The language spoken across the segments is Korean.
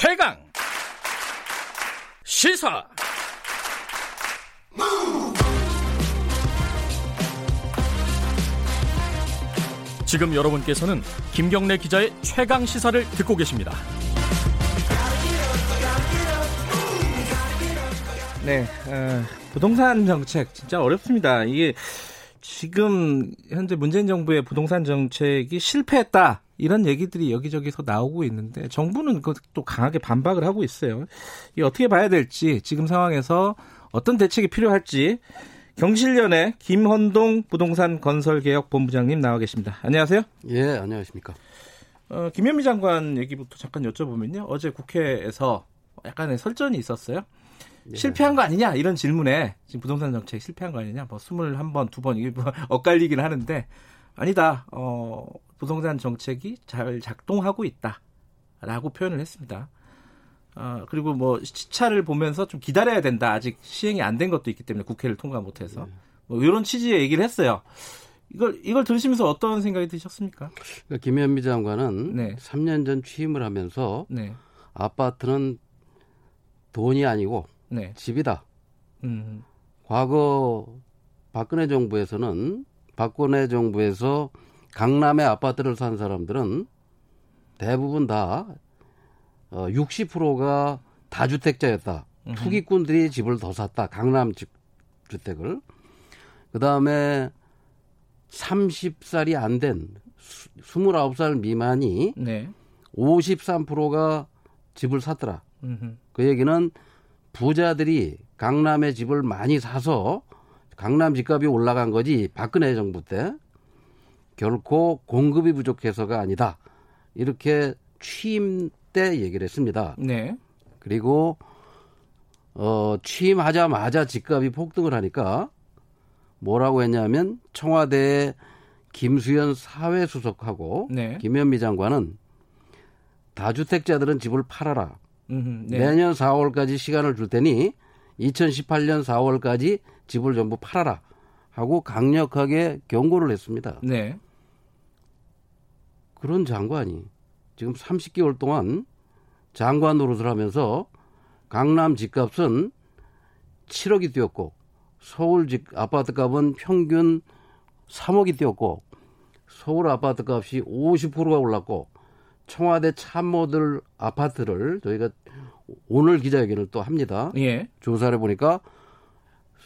최강 시사. 지금 여러분께서는 김경래 기자의 최강 시사를 듣고 계십니다. 네, 부동산 정책 진짜 어렵습니다. 이게 지금 현재 문재인 정부의 부동산 정책이 실패했다, 이런 얘기들이 여기저기서 나오고 있는데 정부는 또 강하게 반박을 하고 있어요. 이 어떻게 봐야 될지, 지금 상황에서 어떤 대책이 필요할지 경실련의 김헌동 부동산 건설개혁 본부장님 나와 계십니다. 안녕하세요. 예, 안녕하십니까. 김현미 장관 얘기부터 잠깐 여쭤보면요. 어제 국회에서 약간의 설전이 있었어요. 예. 실패한 거 아니냐, 이런 질문에 지금 부동산 정책 실패한 거 아니냐, 뭐 21번, 2번 이게 뭐 엇갈리긴 하는데, 아니다, 부동산 정책이 잘 작동하고 있다라고 표현을 했습니다. 그리고 뭐 시차를 보면서 좀 기다려야 된다, 아직 시행이 안 된 것도 있기 때문에 국회를 통과 못해서, 뭐 이런 취지의 얘기를 했어요. 이걸 들으시면서 어떤 생각이 드셨습니까? 그러니까 김현미 장관은, 네, 3년 전 취임을 하면서, 네, 아파트는 돈이 아니고, 네, 집이다. 과거 박근혜 정부에서 강남의 아파트를 산 사람들은 대부분 다 60%가 다주택자였다. 투기꾼들이 집을 더 샀다, 강남 주택을. 그다음에 30살이 안 된 29살 미만이, 네, 53%가 집을 샀더라. 그 얘기는 부자들이 강남에 집을 많이 사서 강남 집값이 올라간 거지, 박근혜 정부 때 결코 공급이 부족해서가 아니다, 이렇게 취임 때 얘기를 했습니다. 네. 그리고 취임하자마자 집값이 폭등을 하니까 뭐라고 했냐면, 청와대의 김수현 사회수석하고, 네, 김현미 장관은 다주택자들은 집을 팔아라. 네. 내년 4월까지 시간을 줄 테니 2018년 4월까지 집을 전부 팔아라 하고 강력하게 경고를 했습니다. 네. 그런 장관이 지금 30개월 동안 장관 노릇을 하면서 강남 집값은 7억이 뛰었고 서울 아파트값은 평균 3억이 뛰었고 서울 아파트값이 50%가 올랐고 청와대 참모들 아파트를, 저희가 오늘 기자회견을 또 합니다. 예. 조사를 보니까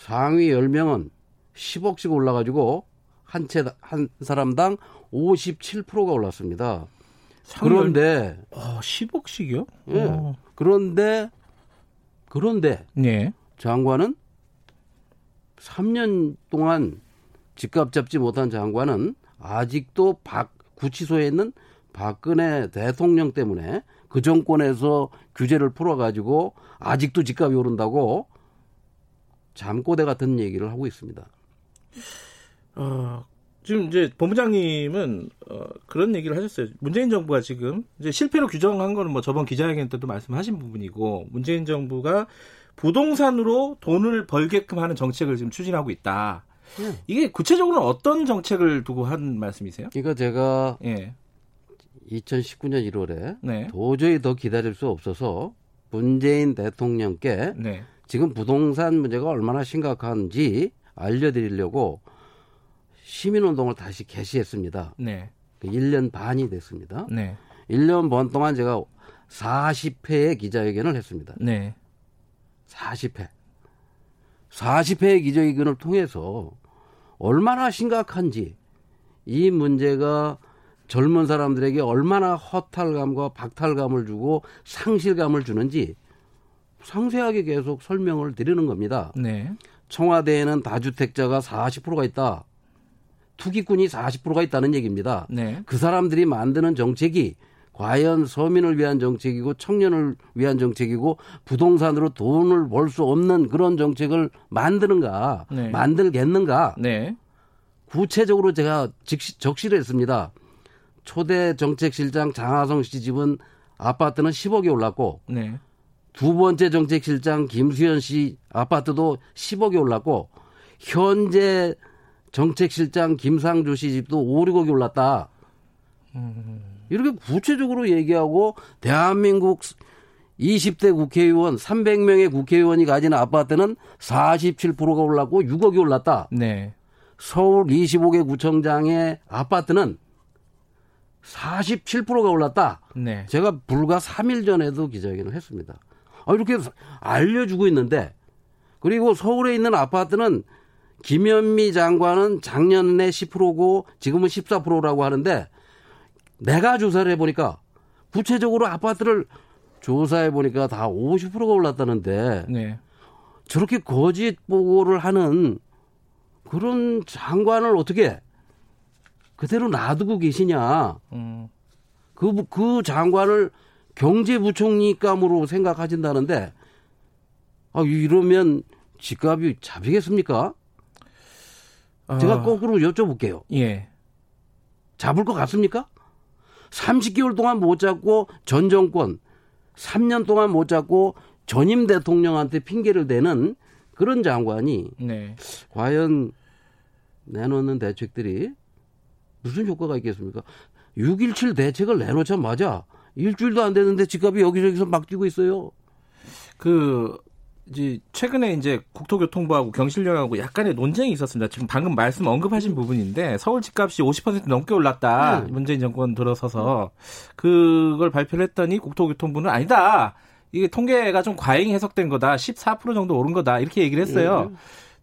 상위 10명은 10억씩 올라가지고 한 사람당 57%가 올랐습니다. 그런데 10억씩이요? 예. 오. 그런데 예, 장관은 3년 동안 집값 잡지 못한 장관은 아직도 구치소에 있는 박근혜 대통령 때문에 그 정권에서 규제를 풀어가지고 아직도 집값이 오른다고 잠꼬대 같은 얘기를 하고 있습니다. 지금 이제 본부장님은 그런 얘기를 하셨어요. 문재인 정부가 지금 이제 실패로 규정한 거는 뭐 저번 기자회견 때도 말씀하신 부분이고, 문재인 정부가 부동산으로 돈을 벌게끔 하는 정책을 지금 추진하고 있다. 이게 구체적으로는 어떤 정책을 두고 한 말씀이세요? 이거 제가, 예, 2019년 1월에 네, 도저히 더 기다릴 수 없어서 문재인 대통령께, 네, 지금 부동산 문제가 얼마나 심각한지 알려드리려고 시민운동을 다시 개시했습니다. 네. 1년 반이 됐습니다. 네. 1년 반 동안 제가 40회의 기자회견을 했습니다. 네. 40회의 기자회견을 통해서 얼마나 심각한지, 이 문제가 젊은 사람들에게 얼마나 허탈감과 박탈감을 주고 상실감을 주는지 상세하게 계속 설명을 드리는 겁니다. 네. 청와대에는 다주택자가 40%가 있다. 투기꾼이 40%가 있다는 얘기입니다. 네. 그 사람들이 만드는 정책이 과연 서민을 위한 정책이고 청년을 위한 정책이고 부동산으로 돈을 벌 수 없는 그런 정책을 만드는가, 네, 만들겠는가. 네. 구체적으로 제가 적시를 했습니다. 초대 정책실장 장하성 씨 집은 아파트는 10억이 올랐고, 네, 두 번째 정책실장 김수현 씨 아파트도 10억이 올랐고, 현재 정책실장 김상조 씨 집도 5, 6억이 올랐다. 이렇게 구체적으로 얘기하고 대한민국 20대 국회의원 300명의 국회의원이 가진 아파트는 47%가 올랐고 6억이 올랐다. 네. 서울 25개 구청장의 아파트는 47%가 올랐다. 네. 제가 불과 3일 전에도 기자회견을 했습니다. 이렇게 알려주고 있는데, 그리고 서울에 있는 아파트는 김현미 장관은 작년에 10%고 지금은 14%라고 하는데, 내가 조사를 해보니까 구체적으로 아파트를 조사해보니까 다 50%가 올랐다는데, 네. 저렇게 거짓 보고를 하는 그런 장관을 어떻게 그대로 놔두고 계시냐. 그 장관을 경제부총리감으로 생각하신다는데, 이러면 집값이 잡히겠습니까? 제가 거꾸로 여쭤볼게요. 예. 잡을 것 같습니까? 30개월 동안 못 잡고 전 정권 3년 동안 못 잡고 전임 대통령한테 핑계를 대는 그런 장관이 네. 과연 내놓는 대책들이 무슨 효과가 있겠습니까? 6.17 대책을 내놓자마자 일주일도 안 됐는데 집값이 여기저기서 막 뛰고 있어요. 이제 최근에 이제 국토교통부하고 경실련하고 약간의 논쟁이 있었습니다. 지금 방금 말씀 언급하신 부분인데, 서울 집값이 50% 넘게 올랐다. 문재인 정권 들어서서 그걸 발표를 했더니 국토교통부는 아니다, 이게 통계가 좀 과잉 해석된 거다, 14% 정도 오른 거다, 이렇게 얘기를 했어요.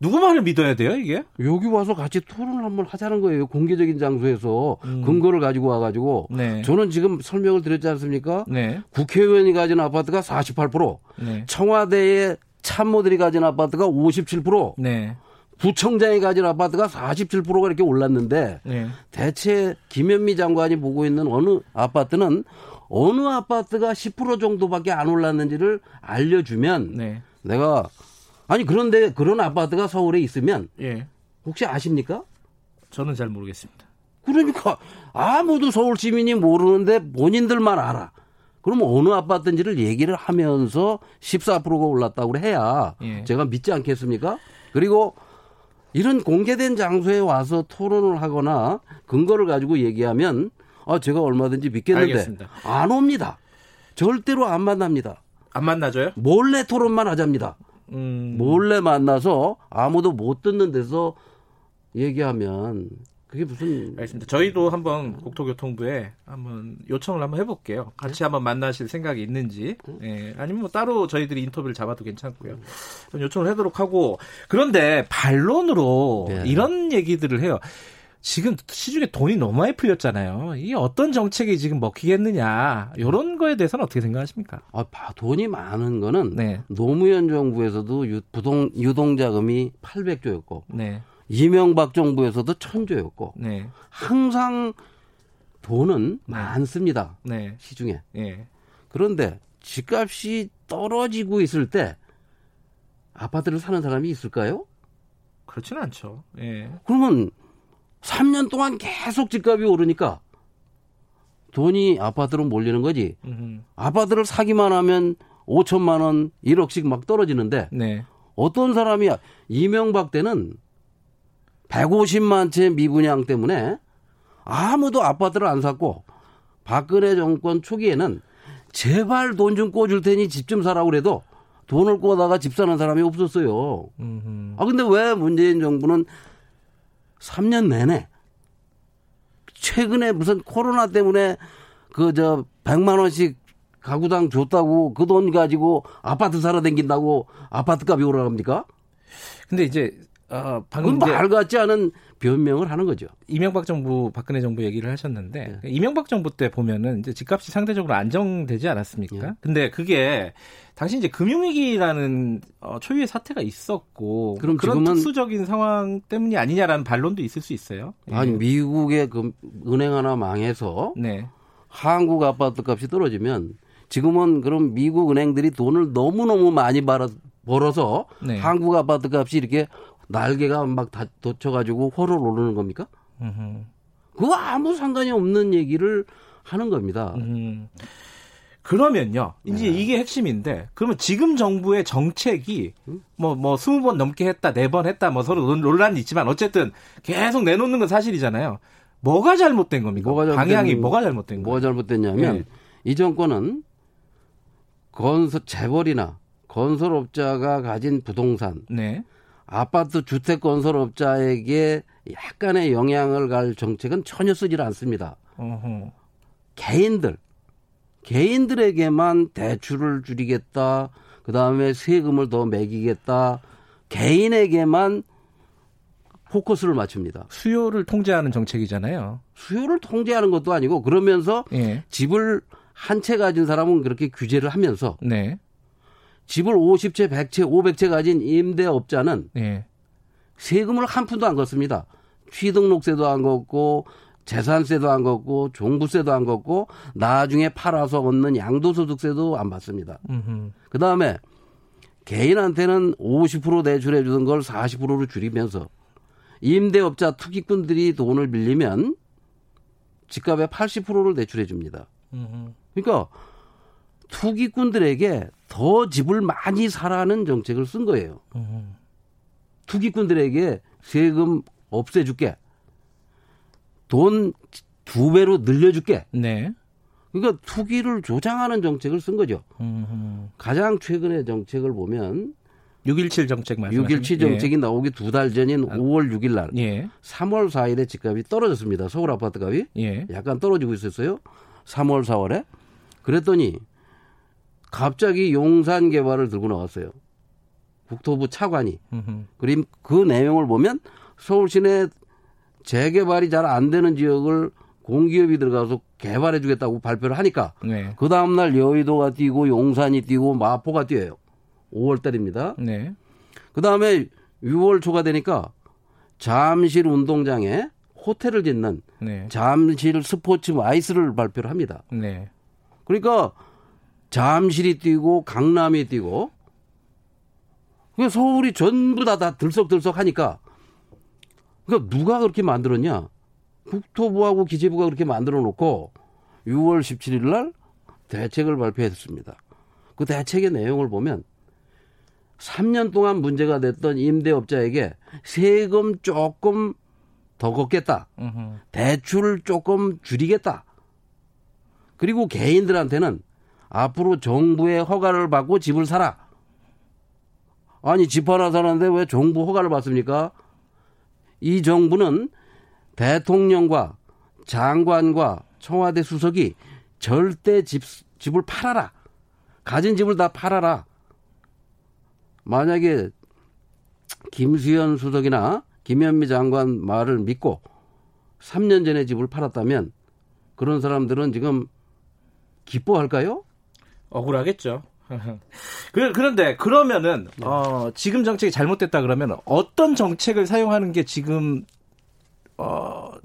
누구 말을 믿어야 돼요, 이게? 여기 와서 같이 토론을 한번 하자는 거예요. 공개적인 장소에서 근거를 가지고 와가지고. 네. 저는 지금 설명을 드렸지 않습니까? 네. 국회의원이 가진 아파트가 48%, 네. 청와대의 참모들이 가진 아파트가 57%, 네. 구청장이 가진 아파트가 47%가 이렇게 올랐는데, 네. 대체 김현미 장관이 보고 있는 어느 아파트는 어느 아파트가 10% 정도밖에 안 올랐는지를 알려주면, 네. 내가 그런데 그런 아파트가 서울에 있으면, 예. 혹시 아십니까? 저는 잘 모르겠습니다. 그러니까 아무도 서울 시민이 모르는데 본인들만 알아. 그럼 어느 아파트인지를 얘기를 하면서 14%가 올랐다고 해야, 예. 제가 믿지 않겠습니까? 그리고 이런 공개된 장소에 와서 토론을 하거나 근거를 가지고 얘기하면 제가 얼마든지 믿겠는데. 알겠습니다. 안 옵니다. 절대로 안 만납니다. 안 만나줘요? 몰래 토론만 하자입니다. 몰래 만나서 아무도 못 듣는 데서 얘기하면 그게 무슨. 알겠습니다. 저희도 한번 국토교통부에 한번 요청을 한번 해볼게요. 같이 한번 만나실 생각이 있는지, 예, 아니면 뭐 따로 저희들이 인터뷰를 잡아도 괜찮고요. 요청을 하도록 하고. 그런데 반론으로, 네. 이런 얘기들을 해요. 지금 시중에 돈이 너무 많이 풀렸잖아요. 이게 어떤 정책이 지금 먹히겠느냐, 이런 거에 대해서는 어떻게 생각하십니까? 돈이 많은 거는, 네. 노무현 정부에서도 유동자금이 800조였고, 네. 이명박 정부에서도 1000조였고, 네. 항상 돈은, 네. 많습니다. 네. 시중에. 네. 그런데 집값이 떨어지고 있을 때 아파트를 사는 사람이 있을까요? 그렇지는 않죠. 네. 그러면 3년 동안 계속 집값이 오르니까 돈이 아파트로 몰리는 거지. 아파트를 사기만 하면 5천만 원, 1억씩 막 떨어지는데, 네. 어떤 사람이, 이명박 때는 150만 채 미분양 때문에 아무도 아파트를 안 샀고, 박근혜 정권 초기에는 제발 돈 좀 꿔줄 테니 집 좀 사라고 그래도 돈을 꿔다가 집 사는 사람이 없었어요. 근데 왜 문재인 정부는 3년 내내, 최근에 무슨 코로나 때문에 100만 원씩 가구당 줬다고 그 돈 가지고 아파트 사러 댕긴다고 아파트값이 오르랍니까? 근데 이제 방금 말 같지 않은 변명을 하는 거죠. 이명박 정부, 박근혜 정부 얘기를 하셨는데, 예. 이명박 정부 때 보면은 이제 집값이 상대적으로 안정되지 않았습니까? 예. 근데 그게 당시 이제 금융위기라는 초유의 사태가 있었고, 그럼 그런 특수적인 상황 때문이 아니냐라는 반론도 있을 수 있어요. 예. 미국의 은행 하나 망해서, 네. 한국 아파트값이 떨어지면 지금은 그럼 미국 은행들이 돈을 너무너무 많이 벌어서, 네. 한국 아파트값이 이렇게 날개가 막 다 돋쳐가지고 호를 오르는 겁니까? 그거 아무 상관이 없는 얘기를 하는 겁니다. 그러면요, 이제, 네. 이게 핵심인데, 그러면 지금 정부의 정책이 뭐 20번 넘게 했다, 4번 했다, 뭐 서로 논란이 있지만 어쨌든 계속 내놓는 건 사실이잖아요. 뭐가 잘못된 겁니까? 방향이 뭐가 잘못된 거예요? 뭐가 잘못됐냐면, 네. 이 정권은 건설 재벌이나 건설업자가 가진 부동산, 네. 아파트 주택 건설업자에게 약간의 영향을 갈 정책은 전혀 쓰질 않습니다. 어허. 개인들에게만 대출을 줄이겠다. 그다음에 세금을 더 매기겠다. 개인에게만 포커스를 맞춥니다. 수요를 통제하는 정책이잖아요. 수요를 통제하는 것도 아니고 그러면서 예. 집을 한 채 가진 사람은 그렇게 규제를 하면서 네. 집을 50채, 100채, 500채 가진 임대업자는 예. 세금을 한 푼도 안 걷습니다. 취등록세도 안 걷고 재산세도 안 걷고 종부세도 안 걷고 나중에 팔아서 얻는 양도소득세도 안 받습니다. 그다음에 개인한테는 50% 대출해 주던 걸 40%로 줄이면서 임대업자 투기꾼들이 돈을 빌리면 집값의 80%를 대출해 줍니다. 그러니까 투기꾼들에게 더 집을 많이 사라는 정책을 쓴 거예요. 투기꾼들에게 세금 없애줄게. 돈 2배로 늘려줄게. 네. 그러니까 투기를 조장하는 정책을 쓴 거죠. 가장 최근의 정책을 보면 6.17 정책 말씀하시면 6.17 정책이 예. 나오기 2달 전인 5월 6일 날 예. 3월 4일에 집값이 떨어졌습니다. 서울 아파트 값이 예. 약간 떨어지고 있었어요. 3월 4월에. 그랬더니 갑자기 용산 개발을 들고 나왔어요. 국토부 차관이. 그리고 그 내용을 보면 서울 시내 재개발이 잘 안 되는 지역을 공기업이 들어가서 개발해 주겠다고 발표를 하니까 네. 그 다음 날 여의도가 뛰고 용산이 뛰고 마포가 뛰어요. 5월 달입니다. 네. 그 다음에 6월 초가 되니까 잠실 운동장에 호텔을 짓는 네. 잠실 스포츠 아이스를 발표를 합니다. 네. 그러니까 잠실이 뛰고 강남이 뛰고 서울이 전부 다 들썩들썩 하니까 그러니까 누가 그렇게 만들었냐. 국토부하고 기재부가 그렇게 만들어 놓고 6월 17일 날 대책을 발표했습니다. 그 대책의 내용을 보면 3년 동안 문제가 됐던 임대업자에게 세금 조금 더 걷겠다. 대출을 조금 줄이겠다. 그리고 개인들한테는 앞으로 정부의 허가를 받고 집을 사라. 아니 집 하나 사는데 왜 정부 허가를 받습니까? 이 정부는 대통령과 장관과 청와대 수석이 절대 집을 팔아라. 가진 집을 다 팔아라. 만약에 김수현 수석이나 김현미 장관 말을 믿고 3년 전에 집을 팔았다면 그런 사람들은 지금 기뻐할까요? 억울하겠죠. 그런데 그러면은 지금 정책이 잘못됐다 그러면 어떤 정책을 사용하는 게 지금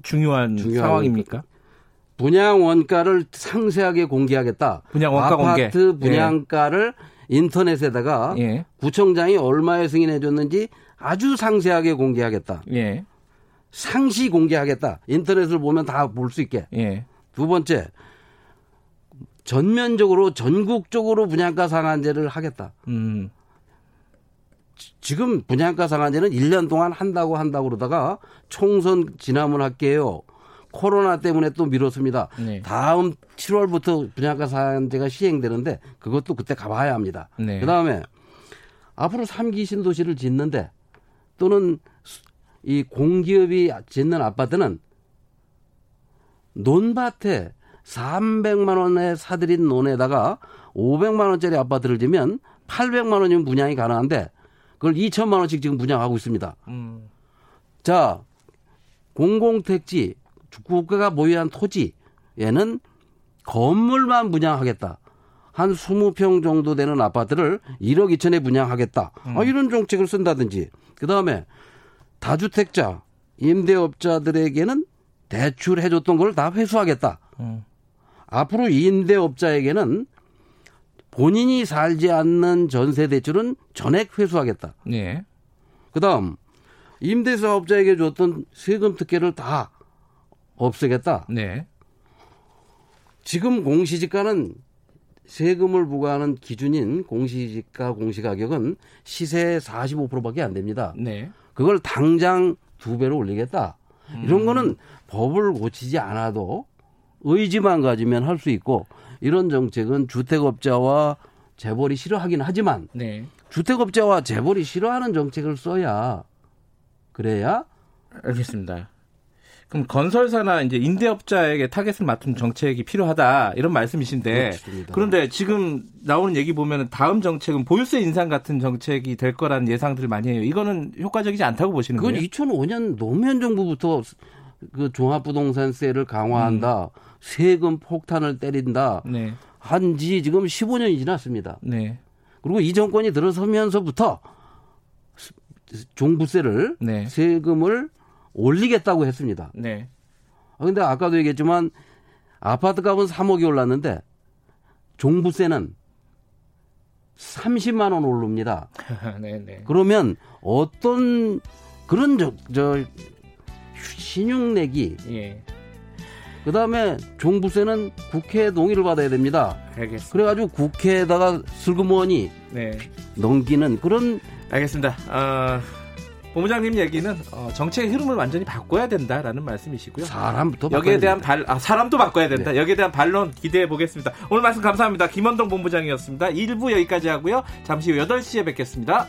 중요한 상황입니까? 분양 원가를 상세하게 공개하겠다. 분양 원가 공개. 아파트 분양가를 예. 인터넷에다가 예. 구청장이 얼마에 승인해줬는지 아주 상세하게 공개하겠다. 예. 상시 공개하겠다. 인터넷을 보면 다 볼 수 있게. 예. 두 번째. 전면적으로 전국적으로 분양가 상한제를 하겠다. 지금 분양가 상한제는 1년 동안 한다고 그러다가 총선 지나면 할게요. 코로나 때문에 또 미뤘습니다. 네. 다음 7월부터 분양가 상한제가 시행되는데 그것도 그때 가봐야 합니다. 네. 그다음에 앞으로 3기 신도시를 짓는데 또는 이 공기업이 짓는 아파트는 논밭에 300만 원에 사들인 논에다가 500만 원짜리 아파트를 지면 800만 원이면 분양이 가능한데 그걸 2천만 원씩 지금 분양하고 있습니다. 자, 공공택지, 국가가 보유한 토지에는 건물만 분양하겠다. 한 20평 정도 되는 아파트를 1억 2천에 분양하겠다. 이런 정책을 쓴다든지. 그다음에 다주택자, 임대업자들에게는 대출해줬던 걸 다 회수하겠다. 앞으로 임대업자에게는 본인이 살지 않는 전세 대출은 전액 회수하겠다. 예. 그다음 임대사업자에게 줬던 세금 특혜를 다 없애겠다. 네. 지금 공시지가는 세금을 부과하는 기준인 공시지가 공시가격은 시세의 45%밖에 안 됩니다. 네. 그걸 당장 2배로 올리겠다. 이런 거는 법을 고치지 않아도 의지만 가지면 할 수 있고 이런 정책은 주택업자와 재벌이 싫어하긴 하지만 네. 주택업자와 재벌이 싫어하는 정책을 써야 그래야 알겠습니다. 그럼 건설사나 이제 임대업자에게 타겟을 맞춘 정책이 필요하다 이런 말씀이신데 그렇습니다. 그런데 지금 나오는 얘기 보면 다음 정책은 보유세 인상 같은 정책이 될 거라는 예상들을 많이 해요. 이거는 효과적이지 않다고 보시는 거예요? 그건 2005년 노무현 정부부터 그 종합부동산세를 강화한다. 세금 폭탄을 때린다. 네. 한 지 지금 15년이 지났습니다. 네. 그리고 이 정권이 들어서면서부터 종부세를 네. 세금을 올리겠다고 했습니다. 네. 그런데 아까도 얘기했지만 아파트 값은 3억이 올랐는데 종부세는 30만 원 오릅니다. 네네. 그러면 어떤 그런 신용내기 예. 그다음에 종부세는 국회 동의를 받아야 됩니다. 알겠습니다. 그래가지고 국회에다가 슬그머니 네. 넘기는 그런 알겠습니다. 본부장님 얘기는 정책의 흐름을 완전히 바꿔야 된다라는 말씀이시고요. 사람부터 여기에 대한 사람도 바꿔야 된다. 네. 여기에 대한 반론 기대해 보겠습니다. 오늘 말씀 감사합니다. 김헌동 본부장이었습니다. 1부 여기까지 하고요. 잠시 후 8시에 뵙겠습니다.